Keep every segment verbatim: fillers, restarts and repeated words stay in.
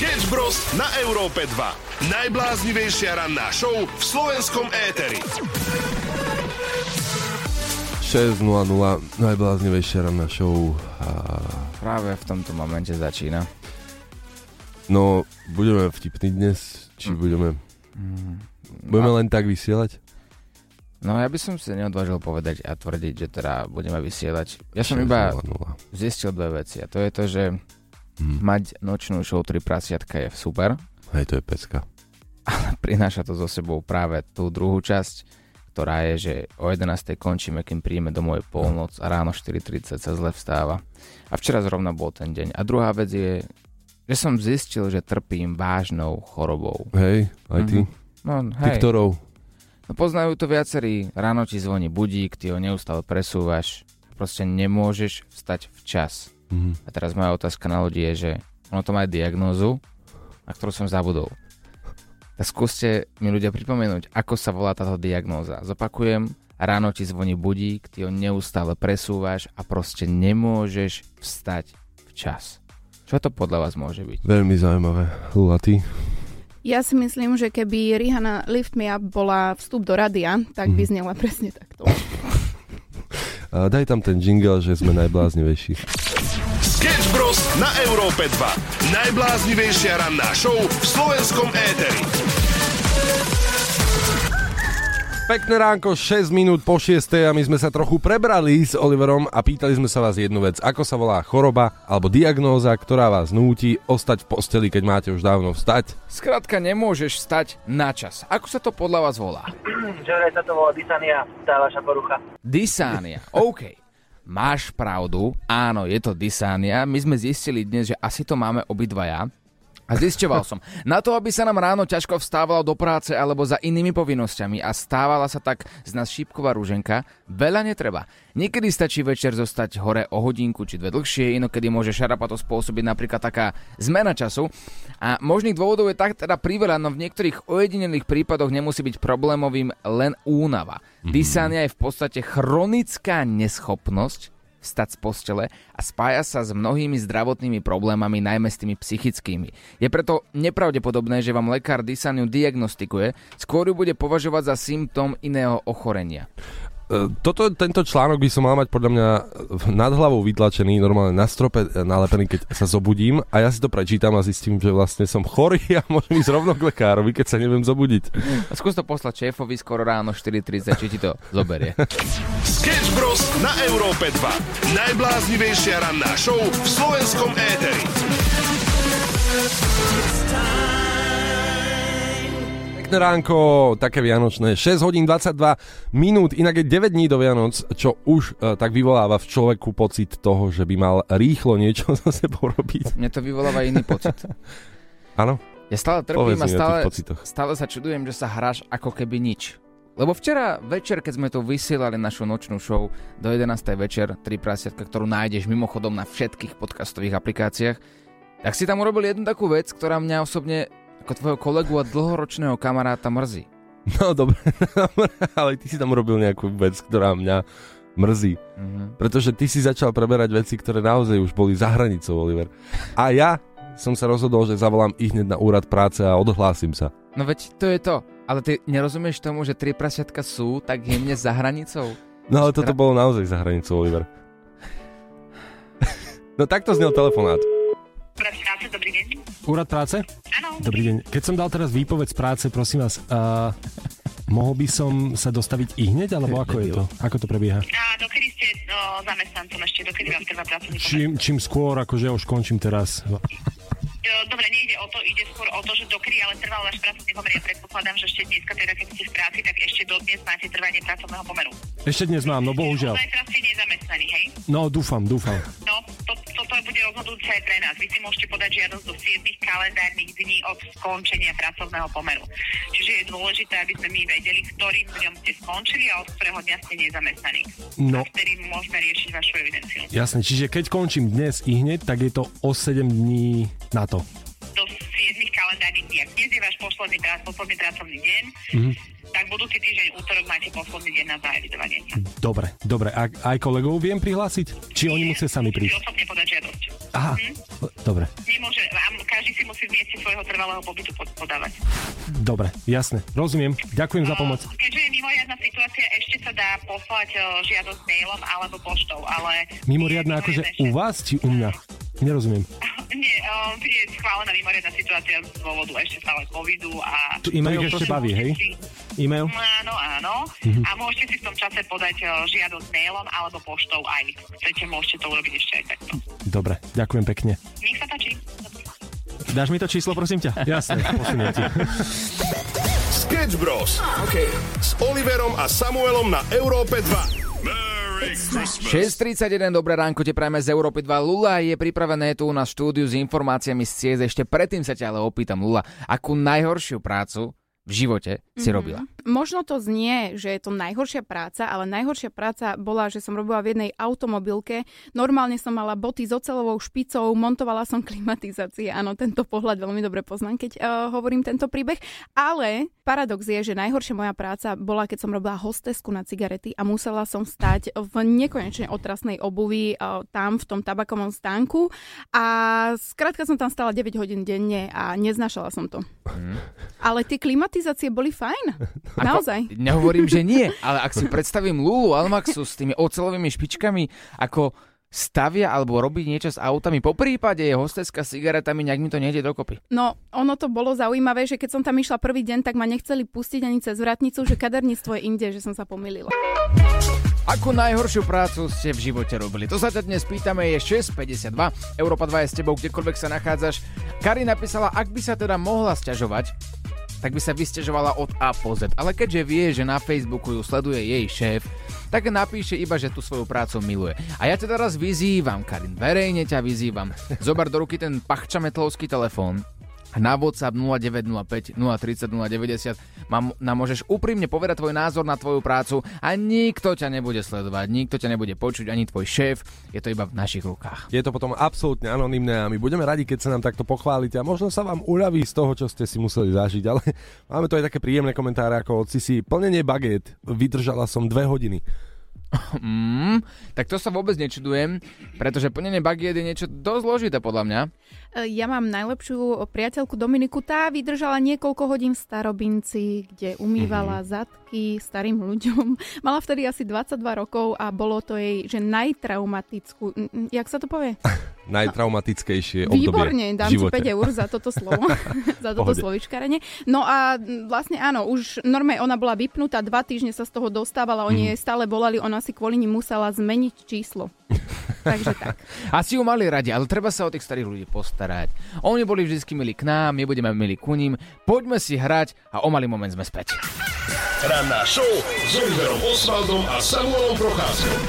Sketch Bros na Európe dva. Najbláznivejšia ranná show v slovenskom éteri. šesť nula nula, najbláznivejšia ranná show. A... Práve v tomto momente začína. No, budeme vtipní dnes, či mm. budeme... Mm. Budeme no. len tak vysielať? No ja by som si neodvážil povedať a tvrdiť, že teda budeme vysielať. Ja som iba zistil dve veci a to je to, že hmm. mať nočnú show tri prasiatka je super. Hej, to je pecka. Ale prináša to so sebou práve tú druhú časť, ktorá je, že o jedenástej končíme, kým príjme domov polnoc a ráno štyri tridsať sa zle vstáva. A včera zrovna bol ten deň. A druhá vec je, že som zistil, že trpím vážnou chorobou. Hej, aj ty. Mhm. No, hej. Ty ktorou? No poznajú to viacerí. Ráno ti zvoní budík, ty ho neustále presúvaš. Proste nemôžeš vstať včas. Mm-hmm. A teraz moja otázka na ľudí je, že ono to má aj diagnózu, na ktorú som zabudol. Tak skúste mi ľudia pripomenúť, ako sa volá táto diagnóza. Zopakujem, ráno ti zvoní budík, ty ho neustále presúvaš a proste nemôžeš vstať včas. Čo to podľa vás môže byť? Veľmi zaujímavé. Lula, ty? Ja si myslím, že keby Rihanna Lift Me Up bola vstup do rádia, tak by znela presne takto. A daj tam ten jingle, že sme najbláznivejší. Sketch Bros. Na Európe dva. Najbláznivejšia ranná show v slovenskom éteri. Pekné ránko, šesť minút po šiestej a my sme sa trochu prebrali s Oliverom a pýtali sme sa vás jednu vec. Ako sa volá choroba alebo diagnóza, ktorá vás núti ostať v posteli, keď máte už dávno vstať? Skrátka, nemôžeš vstať na čas. Ako sa to podľa vás volá? Juraj, sa to volá dysánia, tá vaša porucha. Dysánia, OK. Máš pravdu, áno, je to dysánia. My sme zistili dnes, že asi to máme obidvaja. A zisťoval som, na to, aby sa nám ráno ťažko vstávalo do práce alebo za inými povinnosťami a stávala sa tak z nás šípková ruženka, veľa netreba. Niekedy stačí večer zostať hore o hodinku či dve dlhšie, inokedy môže šarapato spôsobiť napríklad taká zmena času. A možných dôvodov je tak teda priveľa, no v niektorých ojedinených prípadoch nemusí byť problémovým len únava. Mm-hmm. Dysánia je v podstate chronická neschopnosť vstať z postele a spája sa s mnohými zdravotnými problémami, najmä s tými psychickými. Je preto nepravdepodobné, že vám lekár dysániu diagnostikuje, skôr ju bude považovať za symptóm iného ochorenia. Toto, tento článok by som mal mať podľa mňa nad hlavou vytlačený, normálne na strope nalepený, keď sa zobudím a ja si to prečítam a zistím, že vlastne som chorý a môžem ísť rovno k lekárovi, keď sa neviem zobudiť. A skús to poslať šéfovi skoro ráno štyri tridsať, či ti to zoberie. Sketch Bros. Na Európe dva. Najbláznivejšia ranná show v slovenskom éteri. Ránko, také vianočné, šesť hodín dvadsaťdva minút, inak je deväť dní do Vianoc, čo už e, tak vyvoláva v človeku pocit toho, že by mal rýchlo niečo za sebou robiť. Mne to vyvoláva iný pocit. Áno? Ja stále trpím a stále, stále sa čudujem, že sa hráš ako keby nič. Lebo včera večer, keď sme tu vysielali našu nočnú show do jedenástej večer, tri prasiatka, ktorú nájdeš mimochodom na všetkých podcastových aplikáciách, tak si tam urobil jednu takú vec, ktorá mňa osobne ako tvojho kolegu a dlhoročného kamaráta mrzí. No dobre, ale ty si tam robil nejakú vec, ktorá mňa mrzí. Mm-hmm. Pretože ty si začal preberať veci, ktoré naozaj už boli za hranicou, Oliver. A ja som sa rozhodol, že zavolám ich hneď na úrad práce a odhlásim sa. No veď to je to. Ale ty nerozumieš tomu, že tri prasiatka sú tak jemne za hranicou? No ale toto bolo naozaj za hranicou, Oliver. No takto znel telefonát. Úrad práce, dobrý deň. Úrad práce? Áno. Dobrý deň. Keď som dal teraz výpoveď z práce, prosím vás, uh, mohol by som sa dostaviť i hneď, alebo ako je to? Ako to prebieha? A dokedy ste no, zamestnancom ešte, dokedy vám trvá pracovný pomer? Čím, čím skôr, akože ja už končím teraz. Dobre, nejde o to, ide skôr o to, že dokedy ale trval váš pracovný pomer. Ja predpokladám, že ešte dneska, teda keď ste v práci, tak ešte do dnes máte trvanie pracovného pomeru. Ešte dnes mám, no bohužiaľ. Zajtra ste nezamestnaní, hej? No, dúfam, dúfam. No, to, toto bude rozhodujúce aj pre nás. Vy si môžete podať žiadosť do siedmich kalendárnych dní od skončenia pracovného pomeru. Čiže je dôležité, aby sme my vedeli, ktorým dňom ste skončili a od ktorého dňa ste nezamestnaní. No. A vtedy môžeme riešiť vašu evidenciu. Jasne, čiže keď končím dnes i hneď, tak je to o sedem dní na to. Do siedmich kalendárnych dní. Ak dnes je váš posledný, posledný pracovný deň, mm-hmm. tak budúci týždeň útorok máte posledný deň na zaevidovanie. Dobre, dobre. A aj kolegov viem prihlásiť? Či oni musia sami prísť? Osobne podať žiadosť. Aha, dobre. Nemôže, každý si musí v mieste svojho trvalého pobytu podávať. Dobre, jasne, rozumiem. Ďakujem za pomoc. Keďže je mimoriadna situácia, ešte sa dá poslať žiadosť mailom alebo poštou, ale... Mimoriadna akože ešte... u vás či u mňa? Nerozumiem. Nie, je schválená mimoriadna situácia z dôvodu ešte stále covidu a... Tu e-mail ešte baví, hej? E-mail? Áno, áno. Mhm. A môžete si v tom čase podať žiadosť mailom alebo poštou aj. Chcete, môžete to urobiť ešte aj takto. Dobre, ďakujem pekne. Nech sa páči. Dáš mi to číslo, prosím ťa? Jasne, posuniem ti. Sketch Bros. Okay. S Oliverom a Samuelom na Európe dva. šesť tridsaťjeden, dobré ránko, te prajme z Európy dva. Lula je pripravené tu na štúdiu s informáciami z cé í es. Ešte predtým sa ťa ale opýtam, Lula, akú najhoršiu prácu v živote si mm-hmm. robila? Možno to znie, že je to najhoršia práca, ale najhoršia práca bola, že som robila v jednej automobilke. Normálne som mala boty s oceľovou špicou, montovala som klimatizácie. Áno, tento pohľad veľmi dobre poznám, keď uh, hovorím tento príbeh. Ale paradox je, že najhoršia moja práca bola, keď som robila hostesku na cigarety a musela som stať v nekonečne otrasnej obuvi uh, tam v tom tabakovom stánku. A skrátka som tam stala deväť hodín denne a neznášala som to. Mm. Ale tie klimatizácie Klimatizácie boli fajn. Naozaj. Ako, nehovorím, že nie, ale ak si predstavím Lulu Almaxu s tými oceľovými špičkami, ako stavia alebo robí niečo s autami, po prípade je hosteska s cigaretami, nejak mi to nejde dokopy. No, ono to bolo zaujímavé, že keď som tam išla prvý deň, tak ma nechceli pustiť ani cez vratnicu, že kaderníctvo je inde, že som sa pomýlila. Akú najhoršiu prácu ste v živote robili? To sa ťa dnes pýtame, je šesť päťdesiatdva. Európa dva je s tebou, kdekoľvek sa nachádzaš. Kari napísala, ak by sa teda mohla sťažovať, tak by sa vysťažovala od A po Z. Ale keďže vie, že na Facebooku ju sleduje jej šéf, tak napíše iba, že tú svoju prácu miluje. A ja teda raz vyzývam, Karin, verejne ťa vyzývam. Zobar do ruky ten pachčametlovský telefón na WhatsApp nula deväť nula päť nula tri nula nula deväť nula. Mám, nám môžeš úprimne povedať tvoj názor na tvoju prácu a nikto ťa nebude sledovať, nikto ťa nebude počuť, ani tvoj šéf. Je to iba v našich rukách. Je to potom absolútne anonymné a my budeme radi, keď sa nám takto pochválite a možno sa vám uľaví z toho, čo ste si museli zažiť, ale máme tu aj také príjemné komentáre ako od Sisi. Plnenie bagét. Vydržala som dve hodiny. Mm, tak to sa vôbec nečudujem, pretože plnenie bagiet je niečo dosť zložité podľa mňa. Ja mám najlepšiu priateľku Dominiku, tá vydržala niekoľko hodín v Starobinci, kde umývala mm-hmm. zadky starým ľuďom. Mala vtedy asi dvadsaťdva rokov a bolo to jej, že najtraumatickú, jak sa to povie? Najtraumatickejšie obdobie. Výborne, dám ti päť eur za toto slovo, za toto slovičkarenie. No a vlastne áno, už normálne ona bola vypnutá, dva týždne sa z toho dostávala, oni mm. jej stále volali, ona si kvôli nim musela zmeniť číslo. Takže tak. Asi ju mali radi, ale treba sa o tých starých ľudí postarať. Oni boli vždycky milí k nám, my budeme milí ku ním. Poďme si hrať a o malý moment sme späť. Ranná show s Oliverom Osvaldom a Samuelom Procházkom.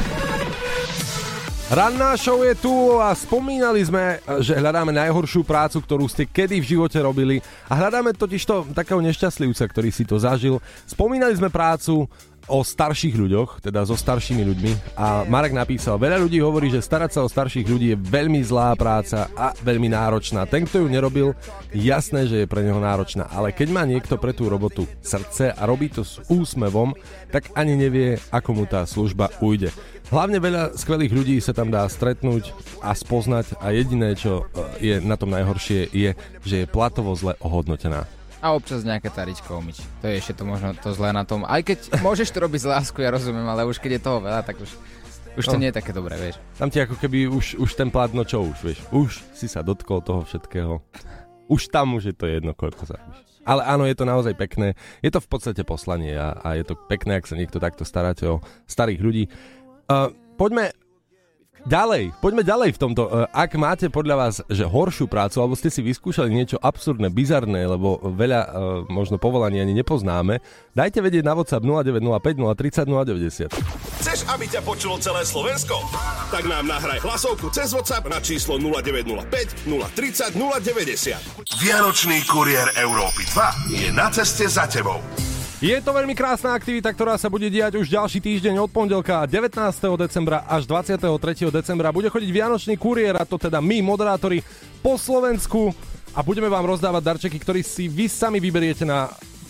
Ranná show je tu a spomínali sme, že hľadáme najhoršiu prácu, ktorú ste kedy v živote robili. A hľadáme totižto takého nešťastlivca, ktorý si to zažil. Spomínali sme prácu o starších ľuďoch, teda so staršími ľuďmi. A Marek napísal, veľa ľudí hovorí, že starať sa o starších ľudí je veľmi zlá práca a veľmi náročná. Ten, kto ju nerobil, jasné, že je pre neho náročná. Ale keď má niekto pre tú robotu srdce a robí to s úsmevom, tak ani nevie, ako mu tá služba ujde. Hlavne veľa skvelých ľudí sa tam dá stretnúť a spoznať a jediné, čo je na tom najhoršie, je, že je platovo zle ohodnotená. A občas nejaké taričko umyť. To je ešte to možno to zlé na tom. Aj keď môžeš to robiť z lásku, ja rozumiem, ale už keď je toho veľa, tak už, už no, to nie je také dobré, vieš. Tam ti ako keby už, už ten plátno, čo už, vieš. Už si sa dotkol toho všetkého. Už tam už je to jedno, koľko záviš. Ale áno, je to naozaj pekné. Je to v podstate poslanie a, a je to pekné, ak sa niekto takto staráte o starých ľudí. Uh, poďme... Ďalej, poďme ďalej v tomto. Ak máte podľa vás, že horšiu prácu, alebo ste si vyskúšali niečo absurdné, bizarné, lebo veľa možno povolaní ani nepoznáme, dajte vedieť na WhatsApp nula deväť nula päť nula tri nula nula deväť nula. Chceš, aby ťa počulo celé Slovensko? Tak nám nahraj hlasovku cez WhatsApp na číslo nula deväť nula päť nula tri nula nula deväť nula. Vianočný kuriér Európy dva je na ceste za tebou. Je to veľmi krásna aktivita, ktorá sa bude diať už ďalší týždeň od pondelka devätnásteho decembra až dvadsiateho tretieho decembra. Bude chodiť Vianočný kuriér, a to teda my, moderátori, po Slovensku a budeme vám rozdávať darčeky, ktoré si vy sami vyberiete na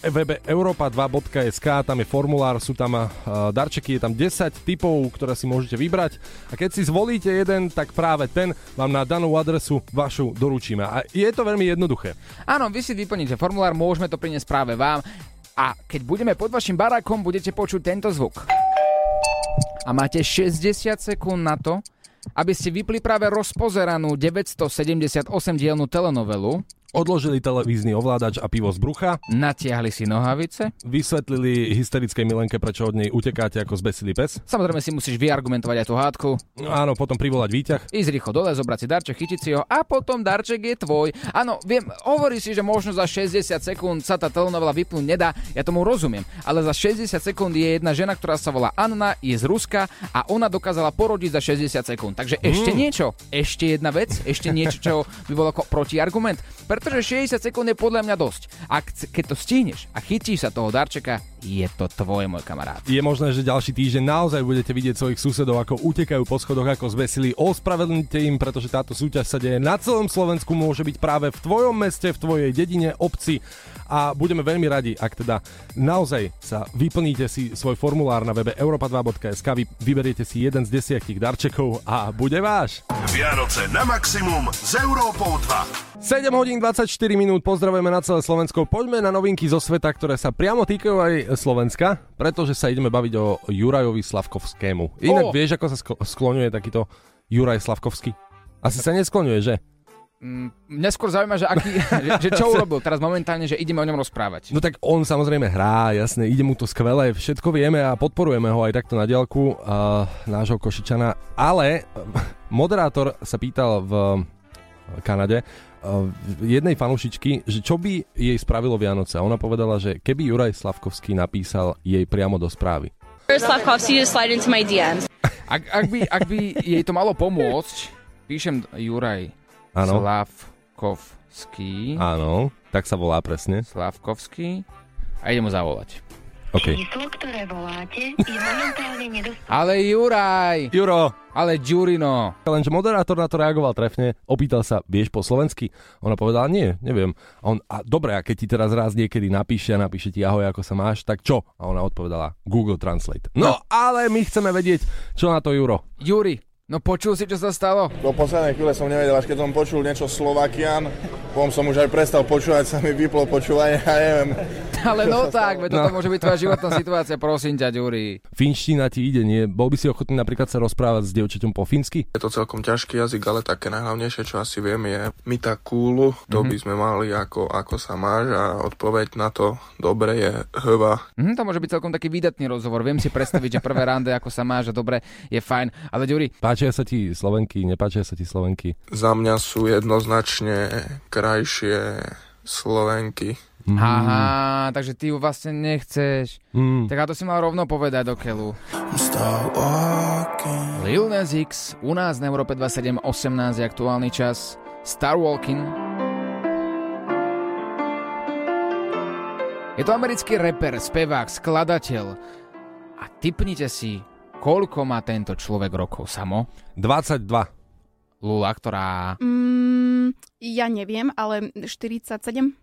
webe európa dva bodka es ká, tam je formulár, sú tam uh, darčeky, je tam desať tipov, ktoré si môžete vybrať a keď si zvolíte jeden, tak práve ten vám na danú adresu vašu doručíme. A je to veľmi jednoduché. Áno, vy si vyplníte formulár, môžeme to priniesť práve vám a keď budeme pod vašim barákom, budete počuť tento zvuk. A máte šesťdesiat sekúnd na to, aby ste vypli práve rozpozeranú deväťstosedemdesiatosem dielnú telenovelu, odložili televízny ovládač a pivo z brucha, natiahli si nohavice, vysvetlili hysterickej Milenke, prečo od nej utekáte ako zbesilý pes. Samozrejme si musíš vyargumentovať aj tú hádku. Áno, potom privolať výťah. Ísť rýchlo dole, zobrať si darček, chytiť si ho a potom darček je tvoj. Áno, viem, hovorí si, že možno za šesťdesiat sekúnd sa tá telenovela vyplnúť nedá, ja tomu rozumiem, ale za šesťdesiat sekúnd je jedna žena, ktorá sa volá Anna, je z Ruska a ona dokázala porodiť za šesťdesiat sekúnd. Takže mm. ešte niečo, ešte jedna vec, ešte niečo, čo by bolo ako protiargument. Pretože šesťdesiat sekúnd je podľa mňa dosť. A keď to stihneš a chytíš sa toho darčeka, je to tvoje, môj kamarát. Je možné, že ďalší týždeň naozaj budete vidieť svojich susedov, ako utekajú po schodoch, ako zbesili. Ospravedlňte im, pretože táto súťaž sa deje na celom Slovensku, môže byť práve v tvojom meste, v tvojej dedine, obci a budeme veľmi radi, ak teda naozaj sa vyplníte si svoj formulár na webe európa dva bodka es ká, vy, vyberiete si jeden z desiatich darčekov a bude váš. Vianoce na maximum z Európou dva. sedem hodín dvadsaťštyri minút, pozdravujeme na celé Slovensko. Poďme na novinky zo sveta, ktoré sa priamo týkajú aj Slovenska, pretože sa ideme baviť o Jurajovi Slafkovskému. Inak oh. vieš, ako sa skloňuje takýto Juraj Slafkovský? Asi sa neskloňuje, že? Mňa skôr zaujíma, že, aký, že, že čo urobil teraz momentálne, že ideme o ňom rozprávať. No tak on samozrejme hrá, jasne, ide mu to skvelé, všetko vieme a podporujeme ho aj takto na diaľku, uh, nášho Košičana, ale moderátor sa pýtal v Kanade jednej fanúšičky, že čo by jej spravilo Vianoce. A ona povedala, že keby Juraj Slafkovský napísal jej priamo do správy. Slafkovský, just slide into my dé em's. Ak, ak, by, ak by jej to malo pomôcť, píšem Juraj ano. Slafkovský. Áno, tak sa volá presne. Slafkovský. A idem mu zavolať. Okay. Číslo, ktoré voláte, je momentálne nedostupné. Ale Juraj! Juro! Ale Jurino! Lenže moderátor na to reagoval trefne, opýtal sa, vieš po slovensky? Ona povedala, nie, neviem. A on, a dobre, a keď ti teraz raz niekedy napíše a napíše ti ahoj, ako sa máš, tak čo? A ona odpovedala, Google Translate. No, no. Ale my chceme vedieť, čo na to Juro. Juri, no počul si, čo sa stalo? Do poslednej chvíle som nevedel, až keď som počul niečo Slovakian, potom som už aj prestal počúvať, sa mi vyplo počúvanie, ja neviem. Ale no tak, veď toto no. môže byť tvoja životná situácia, prosím ťa, Ďuri. Finština ti ide, nie? Bol by si ochotný napríklad sa rozprávať s dievčaťom po fínsky? Je to celkom ťažký jazyk, ale také najhlavnejšie, čo asi viem, je myta kúlu. Mm-hmm. To by sme mali ako, ako sa máš a odpoveď na to dobre je hva. Mm-hmm, to môže byť celkom taký výdatný rozhovor. Viem si predstaviť, že prvé rande ako sa máš a dobre je fajn. Ale Ďuri, páčia sa ti Slovenky, nepáčia sa ti Slovenky? Za mňa sú jednoznačne krajšie Slovenky. Mm. Aha, takže ty ju vlastne nechceš. Mm. Tak a to si mal rovno povedať do keľu. Lil Nas X, u nás na Európe dvadsaťsedem osemnásť je aktuálny čas. Star Walking. Je to americký rapper, spevák, skladateľ. A tipnite si, koľko má tento človek rokov, Samo? dvadsaťdva. Lula, ktorá... Mm, ja neviem, ale štyridsaťsedem.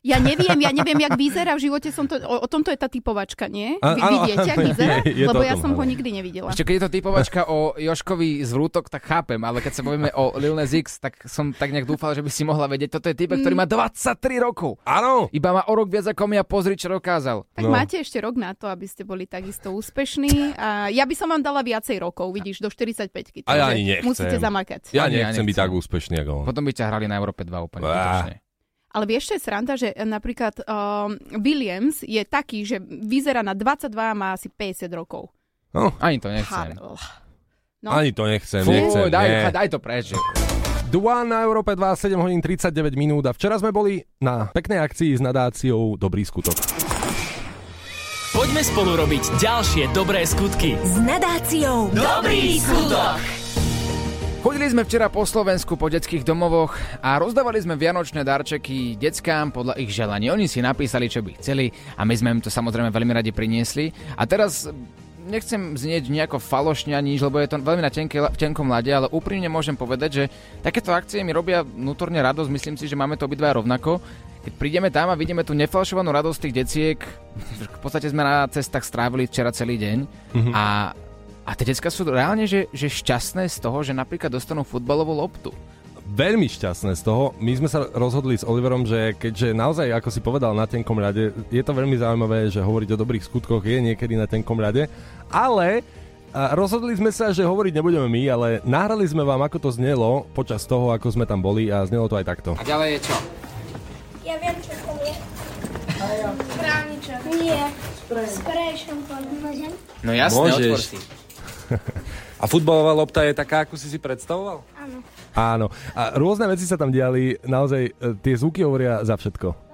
Ja neviem, ja neviem, jak vyzerá v živote, som to, o, o tomto je tá typovačka, nie? Vy, vidieť, jak vyzerá? Je, je lebo ja tom, som ale. ho nikdy nevidela. Ešte keď je to typovačka o Jožkovi z Vrútok, tak chápem, ale keď sa povieme o Lil Nas X, tak som tak nejak dúfal, že by si mohla vedieť. Toto je typ, ktorý má dvadsaťtri rokov. Áno. Iba má o rok viac ako mňa, pozri, čo dokázal. Tak no. máte ešte rok na to, aby ste boli takisto úspešní. A ja by som vám dala viacej rokov, vidíš, do štyridsaťpäťky. A ja ani nechcem. Musíte zamakať. Ja nechcem, ja nechcem byť tak úspešný ako on. Potom by ťa hrali na Európe dva úplne úspešne. Ale vieš, čo je sranda, že napríklad uh, Williams je taký, že vyzerá na dvadsaťdva a má asi päťdesiat rokov. No, ani to nechcem. No. Ani to nechcem, Fú, nechcem. Daj, daj to preč. Dua na Európe dva, sedem hodín tridsaťdeväť minút a včera sme boli na peknej akcii s nadáciou Dobrý skutok. Poďme spolu robiť ďalšie dobré skutky s nadáciou Dobrý skutok. Chodili sme včera po Slovensku, po detských domovoch a rozdávali sme vianočné darčeky deckám podľa ich želaní. Oni si napísali, čo by chceli a my sme im to samozrejme veľmi radi priniesli. A teraz nechcem znieť nejako falošne nič, lebo je to veľmi na tenké, tenkom ľade, ale úprimne môžem povedať, že takéto akcie mi robia vnútorne radosť. Myslím si, že máme to obidva rovnako. Keď prídeme tam a vidíme tú nefalšovanú radosť tých deciek, v podstate sme na cestách strávili včera celý deň, mm-hmm. a, a tie decka sú reálne že, že šťastné z toho, že napríklad dostanú futbalovú loptu. Veľmi šťastné z toho. My sme sa rozhodli s Oliverom, že keďže naozaj, ako si povedal, na tenkom ľade, je to veľmi zaujímavé, že hovoriť o dobrých skutkoch je niekedy na tenkom ľade, ale rozhodli sme sa, že hovoriť nebudeme my, ale nahrali sme vám, ako to znelo počas toho, ako sme tam boli, a znelo to aj takto. A ďalej je čo? Ja viem, čo to je. A ja. Správničok. Nie. Sprej šampónu. Môžem? No jasne, otvor si. A futbalová lopta je taká, ako si si predstavoval? Áno. Áno. A rôzne veci sa tam diali. Naozaj, tie zvuky hovoria za všetko.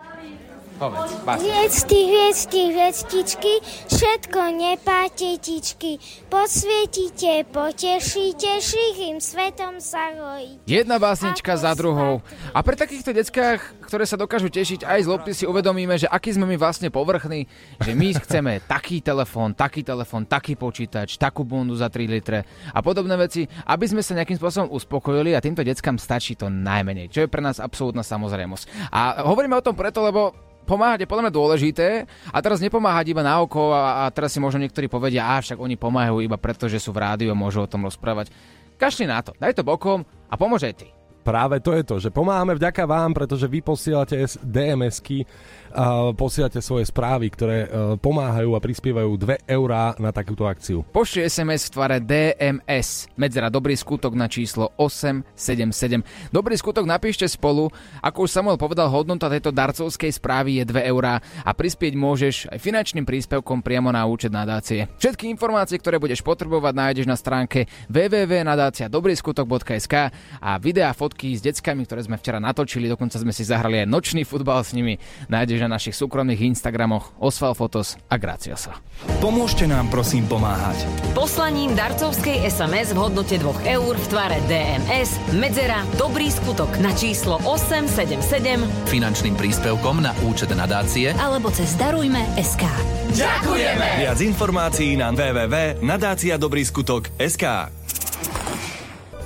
Hviezdy, hviezdy, hviezdičky, všetko nepatetičky. Posvietite, potešíte, šíchym svetom sa hojí. Jedna básnička za druhou. A pre takýchto deckách, ktoré sa dokážu tešiť aj z lopty, si uvedomíme, že aký sme my vlastne povrchní, že my chceme taký telefón, taký telefón, taký počítač, takú bundu za tri litre a podobné veci, aby sme sa nejakým spôsobom uspokojili, a týmto deckám stačí to najmenej, čo je pre nás absolútna samozrejmosť. A hovoríme o tom preto, lebo pomáhať je podľa mňa dôležité, a teraz nepomáhať iba na oko, a, a teraz si možno niektorí povedia, a však oni pomáhajú iba preto, že sú v rádiu a môžu o tom rozprávať. Kašli na to, daj to bokom a pomôž aj ty. Práve to je to, že pomáhame vďaka vám, pretože vy posielate dé em esky, uh, posielate svoje správy, ktoré uh, pomáhajú a prispievajú dve eurá na takúto akciu. Pošli es em es v tvare dé em es, medzera dobrý skutok, na číslo osem sedem sedem. Dobrý skutok napíšte spolu. Ako už Samuel povedal, hodnota tejto darcovskej správy je dve eurá a prispieť môžeš aj finančným príspevkom priamo na účet nadácie. Všetky informácie, ktoré budeš potrebovať, nájdeš na stránke w w w bodka nadácia dobrý skutok bodka es ka a videa, fotky s deckami, ktoré sme včera natočili, dokonca sme si zahrali aj nočný futbal s nimi, nájdeš na našich súkromných Instagramoch Osval Fotos a Graciasa. Pomôžte nám prosím pomáhať poslaním darcovskej es em es v hodnote dve eurá v tvare dé em es medzera dobrý skutok na číslo osem sedem sedem, finančným príspevkom na účet nadácie alebo cez darujme bodka es ka. Ďakujeme! Viac informácií na w w w bodka nadácia dobrý skutok bodka es ka.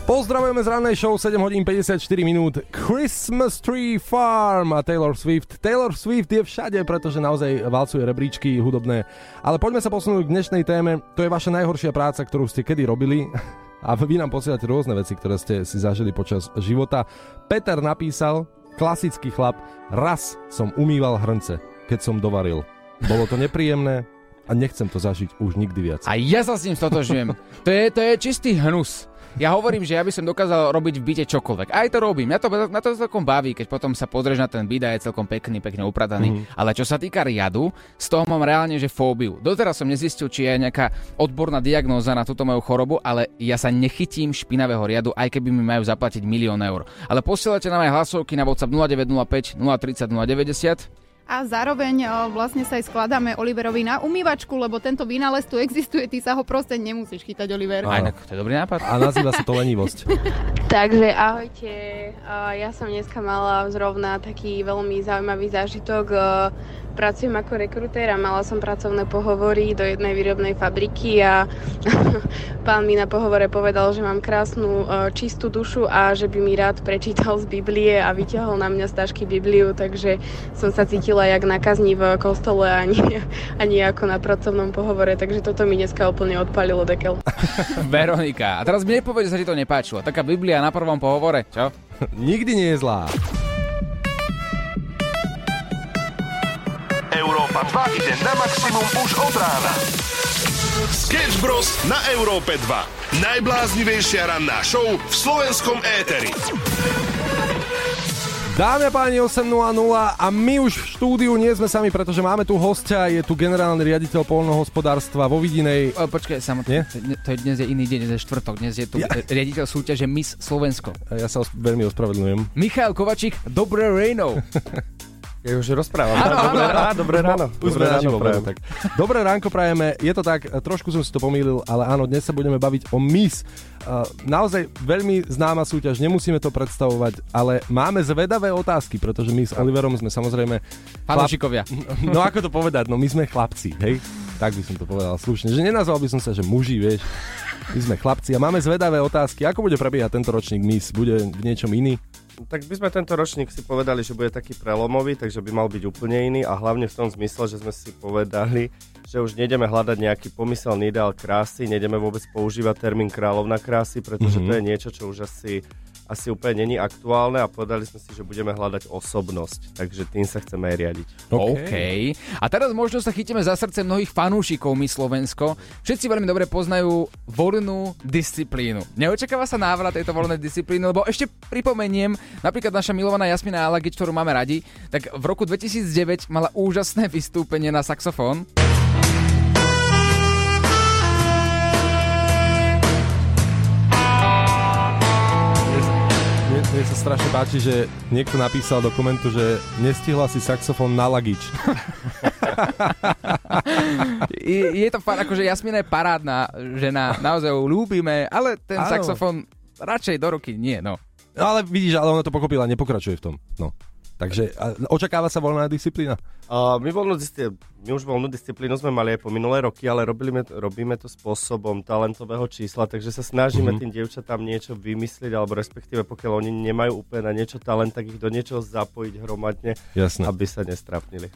Pozdravujeme z rannej show, sedem hodín päťdesiatštyri minút, Christmas Tree Farm a Taylor Swift. Taylor Swift je všade, pretože naozaj valcuje rebríčky hudobné. Ale poďme sa posunúť k dnešnej téme. To je vaša najhoršia práca, ktorú ste kedy robili, a vy nám posielate rôzne veci, ktoré ste si zažili počas života. Peter napísal, klasický chlap, raz som umýval hrnce, keď som dovaril. Bolo to nepríjemné a nechcem to zažiť už nikdy viac. A ja sa s ním stotožňujem. To je, to je čistý hnus. Ja hovorím, že ja by som dokázal robiť v byte čokoľvek. Aj to robím. Ja to, na to celkom baví, keď potom sa pozrieš na ten byt a je celkom pekný, pekne uprataný. Mm. Ale čo sa týka riadu, z toho mám reálne, že fóbiu. Doteraz som nezistil, či je nejaká odborná diagnóza na túto moju chorobu, ale ja sa nechytím špinavého riadu, aj keby mi majú zaplatiť milión eur. Ale posielate nám aj hlasovky na WhatsApp nula deväť nula päť nula tri nula nula deväť nula. A zároveň vlastne sa aj skladáme Oliverovi na umývačku, lebo tento vynález tu existuje, ty sa ho proste nemusíš chytať, Oliver. Aj, to je dobrý nápad. A nazýva sa to lenivosť. Takže ahojte, ja som dneska mala zrovna taký veľmi zaujímavý zážitok. Pracujem ako rekrutér a mala som pracovné pohovory do jednej výrobnej fabriky a pán mi na pohovore povedal, že mám krásnu čistú dušu a že by mi rád prečítal z Biblie, a vyťahol na mňa z tašky Bibliu, takže som sa cítila jak nákazní v kostole, a nie, a nie ako na pracovnom pohovore. Takže toto mi dneska úplne odpalilo dekel. Veronika, a teraz mi nepovedz, že sa ti to nepáčilo. Taká Biblia na prvom pohovore, čo? Nikdy nie je zlá. Európa dva ide na maximum už od rána. Sketch Bros. Na Európe dva. Najbláznivejšia ranná show v slovenskom éteri. Dámy a páni, osem nula nula a my už v štúdiu nie sme sami, pretože máme tu hostia, je tu generálny riaditeľ poľnohospodárstva vo Vidinej. O, počkaj, samo, to, to je dnes je iný deň, dnes je štvrtok, dnes je tu ja. riaditeľ súťaže Miss Slovensko. Ja sa os- veľmi ospravedlňujem. Michal Kovačík, dobré ráno. Ja už rozprávam. Áno, dobré, áno, áno. Dobré ráno. Dobré ráno, ráno tak. Dobré ránko prajeme. Je to tak, trošku som si to pomýlil, ale áno, dnes sa budeme baviť o Miss. Naozaj veľmi známa súťaž, nemusíme to predstavovať, ale máme zvedavé otázky, pretože my s Oliverom sme samozrejme... Fanúšikovia. Chlap... No ako to povedať, no my sme chlapci, hej? Tak by som to povedal slušne, že nenazval by som sa, že muži, vieš. My sme chlapci a máme zvedavé otázky. Ako bude prebiehať tento ročník Miss? Bude v niečom iný? tak by sme tento ročník si povedali, že bude taký prelomový, takže by mal byť úplne iný a hlavne v tom zmysle, že sme si povedali, že už nejdeme hľadať nejaký pomyselný ideál krásy, nejdeme vôbec používať termín kráľovná krásy, pretože mm-hmm. to je niečo, čo už asi, asi úplne není aktuálne a povedali sme si, že budeme hľadať osobnosť, takže tým sa chceme aj riadiť. Okay. OK. A teraz možno sa chytíme za srdce mnohých fanúšikov Miss Slovensko. Všetci veľmi dobre poznajú voľnú disciplínu. Neočakáva sa návrat tejto voľnej disciplíny, lebo ešte pripomeniem, napríklad naša milovaná Jasmina Alagy, ktorú máme radi, tak v roku dvetisícdeväť mala úžasné vystúpenie na saxofón. Mne sa strašne páči, že niekto napísal do komentu, že nestihla si saxofón na lagič. je, je to fakt, akože Jasmina je parádna žena, naozaj ju ľúbime, ale ten ano. Saxofón radšej do ruky nie, no. No ale vidíš, ale ona to pochopila, nepokračuje v tom, no. Takže očakáva sa voľná disciplína? Uh, my, voľnú, my už voľnú disciplínu sme mali aj po minulé roky, ale robíme, robíme to spôsobom talentového čísla, takže sa snažíme mm-hmm. tým dievčatám niečo vymyslieť, alebo respektíve pokiaľ oni nemajú úplne na niečo talent, tak ich do niečoho zapojiť hromadne, jasne. Aby sa nestrapnili.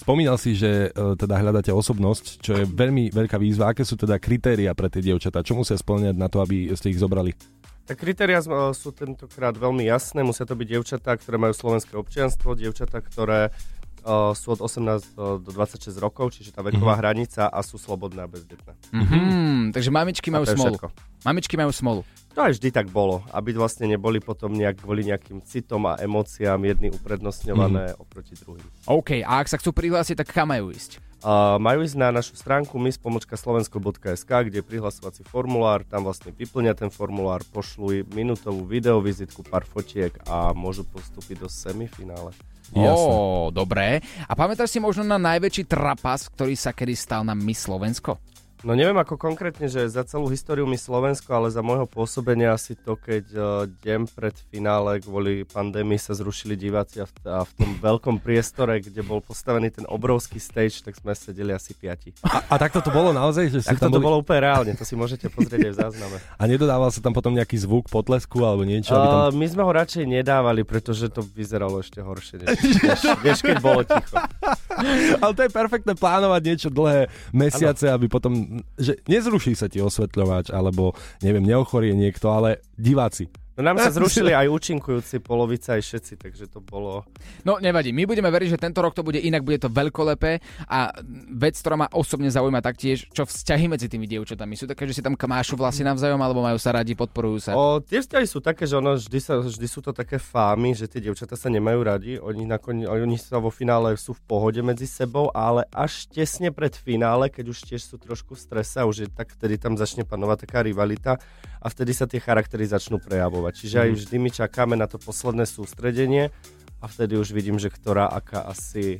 Spomínal si, že uh, teda hľadáte osobnosť, čo je veľmi veľká výzva. Aké sú teda kritéria pre tie dievčatá? Čo musia spĺňať na to, aby ste ich zobrali? Tak kritériá sú tentokrát veľmi jasné. Musia to byť dievčatá, ktoré majú slovenské občianstvo, dievčatá, ktoré uh, sú od osemnásť do dvadsaťšesť rokov, čiže tá veková mm-hmm. hranica a sú slobodné a bezdetné. Mm-hmm. Takže mamičky majú smolu. Všetko. Mamičky majú smolu. To aj vždy tak bolo, aby vlastne neboli potom nejak kvôli nejakým citom a emóciám jedny uprednostňované mm-hmm. oproti druhým. OK, a ak sa chcú prihlásiť, tak kam majú ísť? Uh, majú ísť na našu stránku miss pomlčka slovensko bodka es ká, kde je prihlasovací formulár, tam vlastne vyplňa ten formulár, pošľú minútovú videovizitku, pár fotiek a môžu postúpiť do semifinále. Jasné. Ó, dobré. A pamätáš si možno na najväčší trapas, ktorý sa kedy stal na Miss Slovensko? No neviem ako konkrétne, že za celú históriu Miss Slovensko, ale za môjho pôsobenia asi to, keď uh, deň pred finále kvôli pandémii sa zrušili diváci a v, a v tom veľkom priestore, kde bol postavený ten obrovský stage, tak sme sedeli asi piati. A, a takto to bolo naozaj? Že takto to boli... bolo úplne reálne, to si môžete pozrieť aj v zázname. A nedodával sa tam potom nejaký zvuk potlesku alebo niečo? Aby tam... uh, my sme ho radšej nedávali, pretože to vyzeralo ešte horšie. Než, než, vieš, keď bolo ticho. Ale to je perfektné plánovať niečo dlhé mesiace, ano. Aby potom... že nezruší sa ti osvetľovač, alebo neviem, neochorie niekto, ale diváci. No nám sa zrušili aj účinkujúci, polovica aj všetci, takže to bolo... No nevadí, my budeme veriť, že tento rok to bude inak, bude to veľkolepé a vec, ktorá ma osobne zaujíma taktiež, čo vzťahy medzi tými dievčatami sú také, že si tam kmášu vlasy navzájom, alebo majú sa radi, podporujú sa? O, tie vzťahy sú také, že ono vždy, sa, vždy sú to také fámy, že tie dievčatá sa nemajú radi, oni, nakon, oni sa vo finále sú v pohode medzi sebou, ale až tesne pred finále, keď už tiež sú trošku v strese, už je tak, vtedy tam začne panovať taká rivalita a vtedy sa tie charaktery začnú prejavovať. Čiže aj vždy my čakáme na to posledné sústredenie a vtedy už vidím, že ktorá aká asi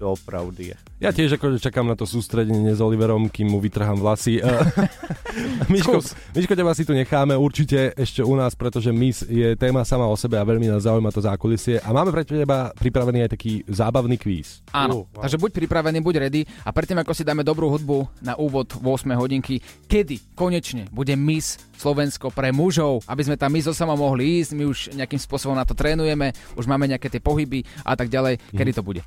doopravdy je. Ja tiež akože čakám na to sústredenie s Oliverom, kým mu vytrhám vlasy. Miško, Miško, teba si tu necháme určite ešte u nás, pretože Miss je téma sama o sebe a veľmi nás zaujíma to zákulisie. A máme pre teba pripravený aj taký zábavný kvíz. Áno, uh, wow. Takže buď pripravený, buď ready a predtým, ako si dáme dobrú hudbu na úvod v ôsmej hodinky, kedy konečne bude Miss Slovensko pre mužov, aby sme tam my zo sama mohli ísť, my už nejakým spôsobom na to trénujeme, už máme nejaké tie pohyby a tak ďalej. Kedy to bude?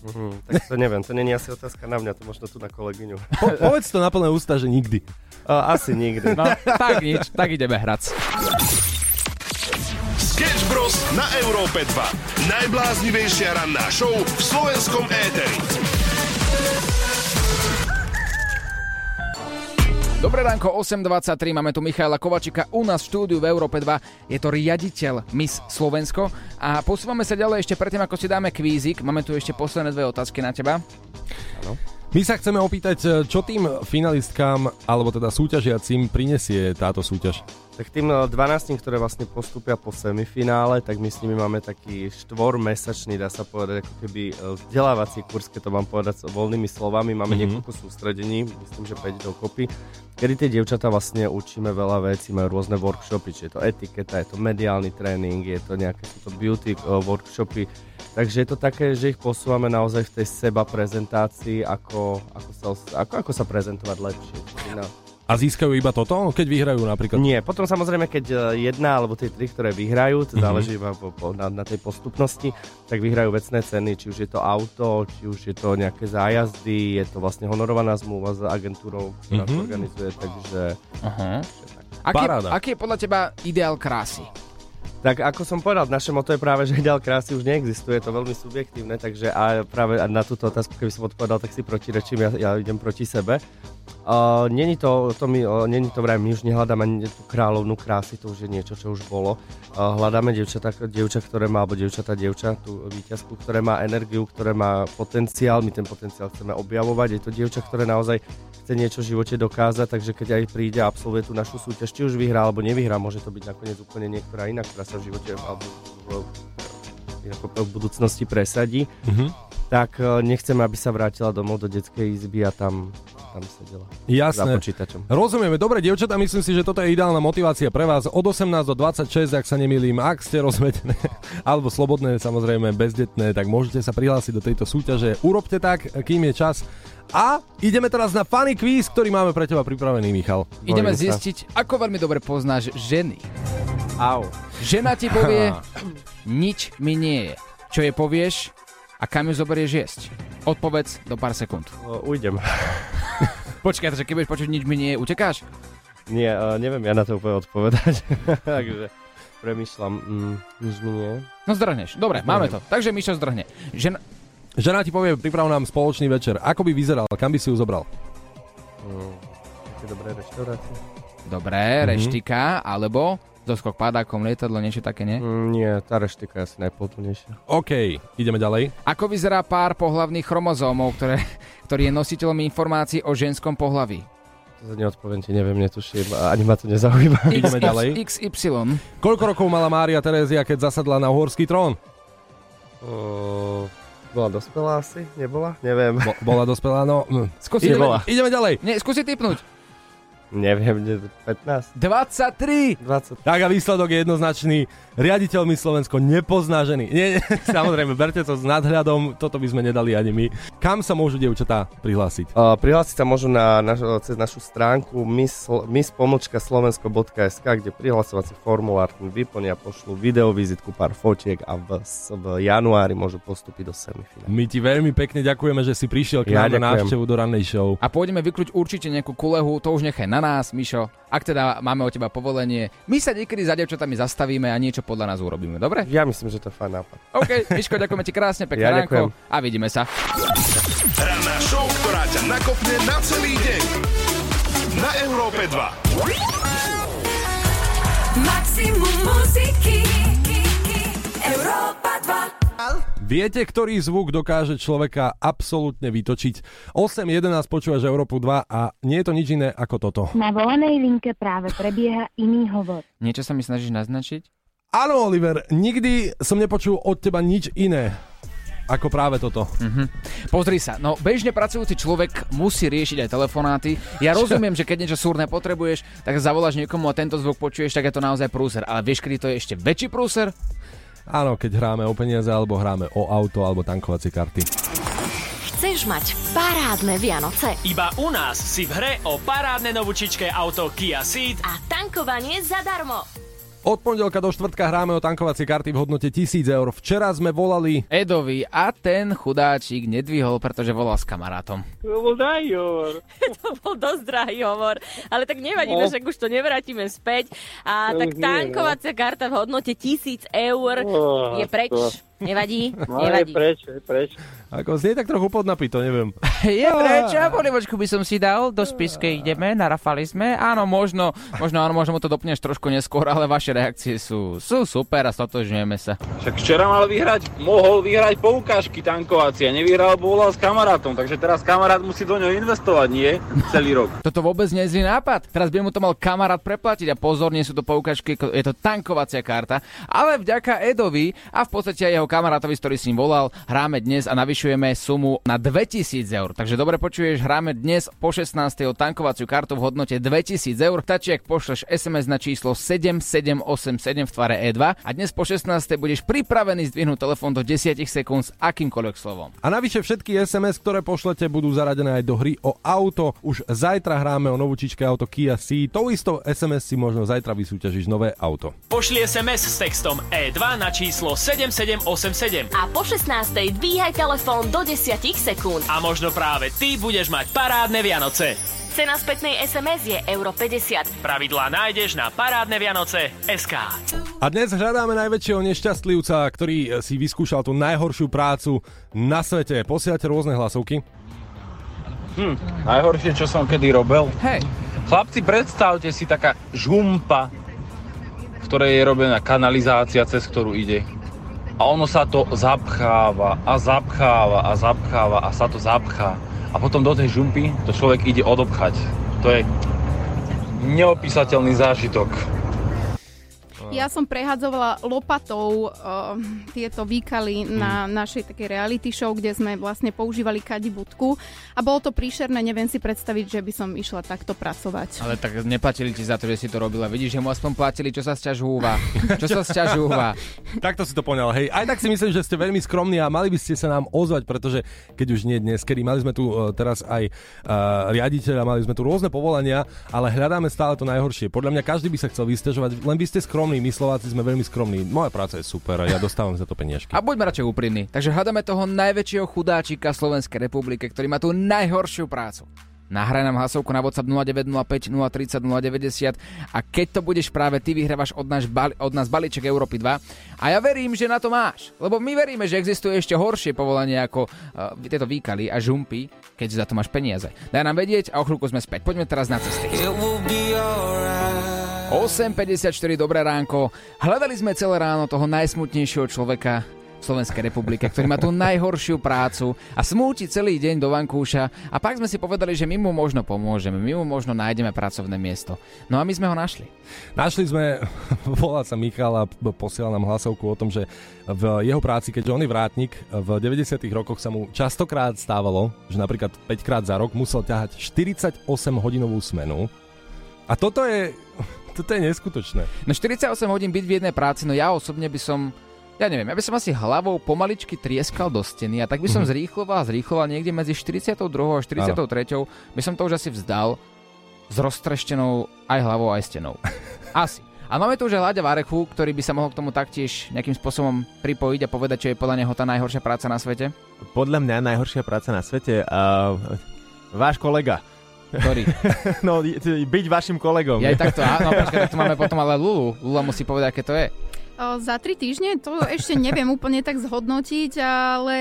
Uhum, tak to neviem, to nie je asi otázka na mňa, to možno tu na kolegyňu. Po, povedz to na plné ústa, že nikdy. Uh, asi nikdy. No, tak nič, tak ideme hrať. Sketch Bros. Na Európe dva. Najbláznivejšia ranná show v slovenskom éteri. Dobré ránko, osem dvadsaťtri, máme tu Michala Kovačíka u nás v štúdiu v Európe dva, je to riaditeľ Miss Slovensko a posúvame sa ďalej ešte predtým, ako si dáme kvízik, máme tu ešte posledné dve otázky na teba. Áno. My sa chceme opýtať, čo tým finalistkám, alebo teda súťažiacim prinesie táto súťaž? Tak tým dvanástim, ktoré vlastne postúpia po semifinále, tak my s nimi máme taký štvormesačný, dá sa povedať, ako keby vzdelávací kurz, keď to mám povedať s voľnými slovami, máme mm-hmm. niekoľko sústredení, myslím, že päť dokopy, kedy tie dievčatá vlastne učíme veľa vecí, majú rôzne workshopy, či je to etiketa, je to mediálny tréning, je to nejaké sú to beauty uh, workshopy, takže je to také, že ich posúvame naozaj v tej seba prezentácii, ako, ako, sa, ako, ako sa prezentovať lepšie. No. A získajú iba toto, keď vyhrajú napríklad? Nie, potom samozrejme, keď jedna alebo tie tri, ktoré vyhrajú, to záleží iba po, po, na, na tej postupnosti, tak vyhrajú vecné ceny, či už je to auto, či už je to nejaké zájazdy, je to vlastne honorovaná zmluva s agentúrou, ktorá mm-hmm. to organizuje, takže... Aha. Aký, aký je podľa teba ideál krásy? Tak ako som povedal, naše moto je práve, že ideál krásy už neexistuje, je to veľmi subjektívne, takže a práve na túto otázku, keby som odpovedal, tak si protirečím, ja, ja idem proti sebe. Uh, Není to, to my, uh, neni to vraj, my už nehľadáme ani tú kráľovnú krásy, to už je niečo, čo už bolo. Uh, hľadáme dievčatá, dievča, ktoré má, alebo dievčatá, dievča, tú víťazku, ktoré má energiu, ktoré má potenciál, my ten potenciál chceme objavovať, je to dievča, ktoré naozaj chce niečo v živote dokázať, takže keď aj príde a absolvuje tú našu súťaž, či už vyhrá alebo nevyhrá, môže to byť nakoniec úplne niektorá iná, ktorá sa v živote alebo v budúcnosti presadí, mm-hmm. tak nechceme, aby sa vrátila domov do detskej izby a tam, tam sedela. Jasné. Za počítačom. Rozumieme. Dobre, dievčatá, myslím si, že toto je ideálna motivácia pre vás. Od osemnástich do dvadsaťšesť, ak sa nemýlim, ak ste rozvedené, alebo slobodné, samozrejme bezdetné, tak môžete sa prihlásiť do tejto súťaže. Urobte tak, kým je čas. A ideme teraz na funny quiz, ktorý máme pre teba pripravený, Michal. Ideme Bojím zistiť, sa. ako veľmi dobre poznáš ženy. Au. Žena ti povie, nič mi nie je. Čo je povieš a kam ju zoberieš jesť? Odpovedz do pár sekúnd. Uh, ujdem. Počkaj, takže keď budeš počuť, nič mi nie je, utekáš? Nie, uh, neviem ja na to úplne odpovedať. Takže premýšľam, mm, nič mi nie je. No zdrhneš, dobre, zdrhnem. Máme to. Takže Mišo zdrhne. Žena... Žena ti povie, priprav nám spoločný večer. Ako by vyzeral? Kam by si ju zobral? Mm, také dobré reštaurácie. Dobré, mm-hmm. reštika, alebo doskok padákom, lietadlo, niečo také, nie? Mm, nie, tá reštika je asi najpohodlnejšia. OK, ideme ďalej. Ako vyzerá pár pohlavných chromozómov, ktoré, ktorý je nositeľom informácií o ženskom pohlaví? To neodpoviem ti, neviem, netuším, ani ma to nezaujíma. Ideme ďalej. iks ypsilon. Koľko rokov mala Mária Terézia, keď zasadla na uhorský trón? Uh... Bola dospelá asi? Nebola? Neviem. Bo, bola dospelá, no... Skúsi, nebola. Ideme, ideme ďalej. Ne, skúsi tipnúť. Neviem, pätnásť. dvadsaťtri. dvadsať. Tak a výsledok je jednoznačný. Riaditeľ Miss Slovensko nepozná ženy. Nie, nie, samozrejme, berte to s nadhľadom. Toto by sme nedali ani my. Kam sa môžu dievčatá prihlásiť? Uh, prihlásiť sa môžu na, na, cez našu stránku miss pomlčka slovensko bodka es ká, kde prihlasovací formulár vyplnia, pošlu videovizitku, pár fotiek a v, v januári môžu postúpiť do semifinále. My ti veľmi pekne ďakujeme, že si prišiel k nám ja na návštevu do rannej show. A pôjdeme vyklúť určite nejakú kulehu, to už nechaj na nás, Mišo. Ak teda máme od teba povolenie, my sa niekedy za dievčatami zastavíme a niečo podľa nás urobíme, dobre? Ja myslím, že to je fajn nápad. OK, Miško, ďakujeme ti krásne, pekné ja ránko a vidíme sa. Ranná show, ktorá ťa nakopne na celý deň. Na Európe dva. Maximum muziky. Európa dva. Viete, ktorý zvuk dokáže človeka absolútne vytočiť? osem jedenásť počúvaš Európu dva a nie je to nič iné ako toto. Na volanej linke práve prebieha iný hovor. Niečo sa mi snažíš naznačiť? Áno, Oliver, nikdy som nepočul od teba nič iné ako práve toto. Mm-hmm. Pozri sa, no bežne pracujúci človek musí riešiť aj telefonáty. Ja rozumiem, že keď niečo súrne potrebuješ, tak zavoláš niekomu a tento zvuk počuješ, tak je to naozaj prúser. Ale vieš, kedy to je ešte väčší prúser? Áno, keď hráme o peniaze, alebo hráme o auto, alebo tankovacie karty. Chceš mať parádne Vianoce? Iba u nás si v hre o parádne novúčičké auto Kia Ceed a tankovanie zadarmo. Od pondelka do štvrtka hráme o tankovacie karty v hodnote tisíc eur. Včera sme volali Edovi a ten chudáčik nedvihol, pretože volal s kamarátom. To bol drahý hovor. To bol dosť drahý hovor. Ale tak nevadí, no. Však už to nevrátime späť. A to tak tankovacia nie, no. karta v hodnote tisíc eur oh, je preč. To. Nevadí? No, nevadí. Je preč, je preč. Ako znie tak trochu podnapí, to neviem. Je preč, a polivočku by som si dal, do spiske ideme, narafali sme. Áno, možno, možno, áno, možno mu to dopneš trošku neskôr, ale vaše reakcie sú, sú super a stotožňujeme sa. Však včera mal vyhrať, mohol vyhrať poukážky tankovacie, nevyhral, bo volal s kamarátom, takže teraz kamarát musí do ňoho investovať, nie? Celý rok. Toto vôbec nie je zlý nápad, teraz by mu to mal kamarát preplatiť a pozorne sú to poukážky, je to tankovacia karta, ale vďaka Edovi a v podstate jeho kamarátovi, ktorý si im volal, hráme dnes a navyšujeme sumu na dvetisíc eur. Takže dobre počuješ, hráme dnes po šestnástej o tankovaciu kartu v hodnote dvetisíc eur. Stačí, ak pošleš es em es na číslo sedem sedem osem sedem v tvare é dva a dnes po šestnástej budeš pripravený zdvihnúť telefón do desať sekúnd s akýmkoľvek slovom. A navyše všetky es em es, ktoré pošlete, budú zaradené aj do hry o auto. Už zajtra hráme o novúčičke auto Kia Ceed. Tou istou es em es si možno zajtra vysúťažiť nové auto. Pošli es em es s textom é dva na číslo sedem sedem osem sedem a po šestnástej dvíhaj telefón do desať sekúnd. A možno práve ty budeš mať parádne Vianoce. Cena spätnej es em es je euro päťdesiat. Pravidlá nájdeš na parádnevianoce bodka es ká. A dnes hľadáme najväčšieho nešťastlivca, ktorý si vyskúšal tú najhoršiu prácu na svete. Posielate rôzne hlasovky. Hm, najhoršie, čo som kedy robil. Hej. Chlapci, predstavte si taká žumpa, v ktorej je robená kanalizácia, cez ktorú ide. A ono sa to zapcháva a zapcháva a zapcháva a sa to zapchá. A potom do tej žumpy to človek ide odobchať. To je neopísateľný zážitok. Ja som prehádzovala lopatou uh, tieto výkaly hmm. na našej takej reality show, kde sme vlastne používali kadibudku. A bolo to príšerné, neviem si predstaviť, že by som išla takto pracovať. Ale tak neplatili ti za to, že si to robila. Vidíš, že mu aspoň platili, čo sa sťažúva. Čo sa sťažúva. Takto si to poňal, hej. Aj tak si myslím, že ste veľmi skromní a mali by ste sa nám ozvať, pretože keď už nie dnes, kedy mali sme tu uh, teraz aj uh, riaditeľa, mali sme tu rôzne povolania, ale hľadáme stále to najhoršie. Podľa mňa každý by sa chcel vysťažovať, len by ste skromní. My Slováci sme veľmi skromní. Moja práca je super a ja dostávam za to peniažky. A buďme radšej úprimní. Takže hľadáme toho najväčšieho chudáčika Slovenskej republiky, ktorý má tú najhoršiu prácu. Nahraj nám hlasovku na WhatsApp nula deväť nula päť nula tridsať nula deväťdesiat a keď to budeš práve ty, vyhrávaš od nás, bali, od nás balíček Európy dva. A ja verím, že na to máš, lebo my veríme, že existuje ešte horšie povolanie ako uh, tieto výkaly a žumpy, keď za to máš peniaze. Daj nám vedieť a o chvíľku sme späť. Poďme teraz na cesty. osem päťdesiatštyri, dobré ránko. Hľadali sme celé ráno toho najsmutnejšieho človeka v Slovenskej republike, ktorý má tú najhoršiu prácu a smúti celý deň do vankúša a pak sme si povedali, že my mu možno pomôžeme, my mu možno nájdeme pracovné miesto. No a my sme ho našli. Našli sme, volá sa Michal a posiela nám hlasovku o tom, že v jeho práci, keďže on je vrátnik, v deväťdesiatych rokoch sa mu častokrát stávalo, že napríklad päťkrát za rok musel ťahať štyridsaťosemhodinovú smenu. A toto je, toto je neskutočné. No štyridsaťosem hodín byť v jednej práci, no ja osobne by som... Ja neviem, ja by som asi hlavou pomaličky trieskal do steny a tak by som zrýchloval a zrýchloval niekde medzi štyridsiatou druhou a štyridsiatou treťou by som to už asi vzdal s roztreštenou aj hlavou, aj stenou. Asi. A máme tu už aj Láďa Varechu, ktorý by sa mohol k tomu taktiež nejakým spôsobom pripojiť a povedať, čo je podľa neho tá najhoršia práca na svete. Podľa mňa najhoršia práca na svete uh, váš kolega. Ktorý? No, byť vašim kolegom. Ja aj takto, áno, počkaj, tak to máme potom ale Lulu. Lula musí povedať, aké to je. O, za tri týždne? To ešte neviem úplne tak zhodnotiť, ale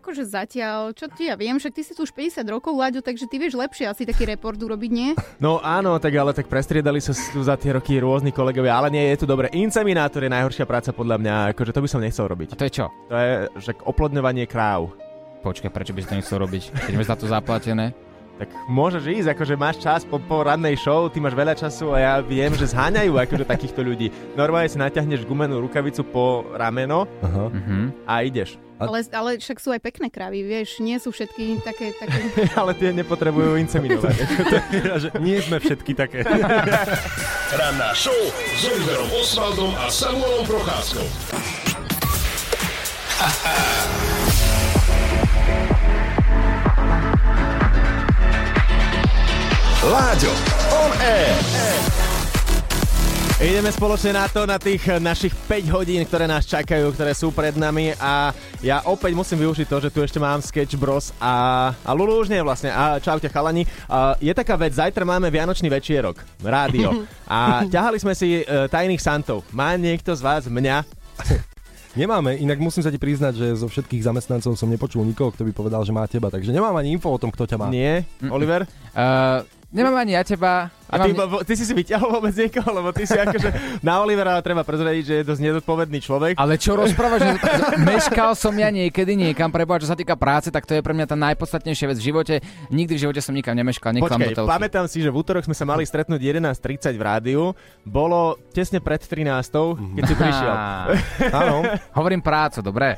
akože zatiaľ, čo ti ja viem, však ty si tu už päťdesiat rokov, Láďo, takže ty vieš lepšie asi taký report urobiť, nie? No áno, tak ale tak prestriedali sa tu za tie roky rôzni kolegovia, ale nie, je to dobré. Inseminátor je najhoršia práca podľa mňa, akože to by som nechcel robiť. A to je čo? To je však oplodňovanie kráv. Počkaj, prečo by si to nechcel robiť? Keď máš za to zaplatené? Tak môžeš ísť, akože máš čas po, po rannej show, ty máš veľa času a ja viem, že zháňajú akože takýchto ľudí. Normálne si natiahneš gumenú rukavicu po rameno uh-huh. a ideš. A... Ale, ale však sú aj pekné kravy, vieš, nie sú všetky také... také... ale tie nepotrebujú inseminovať. Nie sme všetky také. Ranná show s Oliverom Osvaldom a Samuelom Procházkou. Láďo, on air. Ideme spoločne na to, na tých našich päť hodín, ktoré nás čakajú, ktoré sú pred nami a ja opäť musím využiť to, že tu ešte mám Sketch Bros a, a Lulu už nie vlastne. A čaute chalani. A je taká vec, zajtra máme Vianočný večierok, rádio a ťahali sme si e, tajných santov. Má niekto z vás mňa? Nemáme, inak musím sa ti priznať, že zo všetkých zamestnancov som nepočul nikoho, kto by povedal, že má teba, takže nemám ani info o tom, kto ťa má. Nie, Oliver? Uh... Nemám ani ja teba, A ty, ne... ty si si vyťahol vôbec niekoho, lebo ty si akože na Olivera treba prezrediť, že je dosť nezodpovedný človek. Ale čo rozprávaš? Meškal som ja niekedy niekam, preboha, čo sa týka práce, tak to je pre mňa tá najpodstatnejšia vec v živote. Nikdy v živote som nikam nemeškal, neklam do telky. Počkaj, pamätám si, že v útorok sme sa mali stretnúť jedenásť tridsať v rádiu. Bolo tesne pred trinástou, keď si prišiel. Áno. Hovorím prácu, dobre.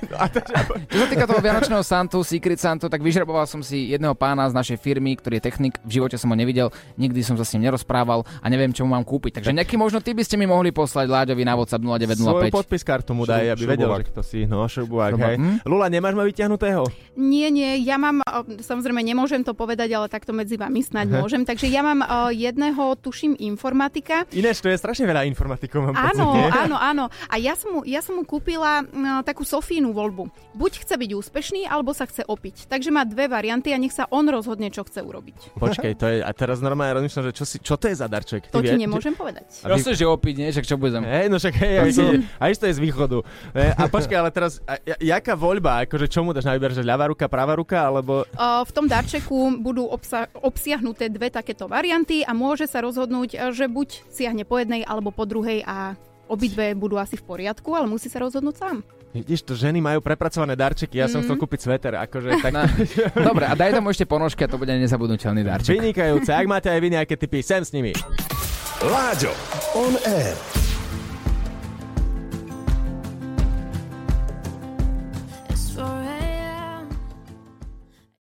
Čo sa týka toho Vianočného Santu, Secret Santu, tak vyžraboval som si jedného pána z našej firmy, ktorý je technik. V živote som ho nevidel, nikdy som sa s ním nerozprával a neviem, čo mu mám kúpiť. Takže nejaký možno ty by ste mi mohli poslať Láďovi na WhatsApp nula deväť nula päť. Svoju podpiskartu mu daj, aby vedel, že to si, no, šrubovák, hej. Lula, nemáš ma vyťahnutého? Nie, nie, ja mám, samozrejme nemôžem to povedať, ale takto medzi vami snáď uh-huh. môžem. Takže ja mám uh, jedného, tuším, informatika. Ináč to je strašne veľa informatikov, mám pocit. Áno, áno, áno. A ja som mu, ja som mu kúpila uh, takú Sofínu voľbu. Buď chce byť úspešný, alebo sa chce opiť. Takže má dve varianty a nech sa on rozhodne, čo chce urobiť. Počkej, to je a teraz normálne rozmýšľam, že čo, si, čo to je za darček? To ti vie, nemôžem ty... povedať. A ty... Proste, že opiť, nie? Však čo budem? Hej, no však hej, aj, aj to je z východu. A počkaj, ale teraz, a, jaká voľba? Akože čomu dáš na výber, že ľavá ruka, pravá ruka, alebo... Uh, v tom darčeku budú obsa- obsiahnuté dve takéto varianty a môže sa rozhodnúť, že buď siahne po jednej, alebo po druhej a obidve budú asi v poriadku, ale musí sa rozhodnúť sám. Vidíš, to ženy majú prepracované darčeky, ja mm. som chcel kúpiť sveter, akože tak... No. Dobre, a daj tam ešte ponožky a to bude nezabudnuteľný darček. Vynikajúce, ak máte aj vy nejaké tipy, sem s nimi. Láďo on air.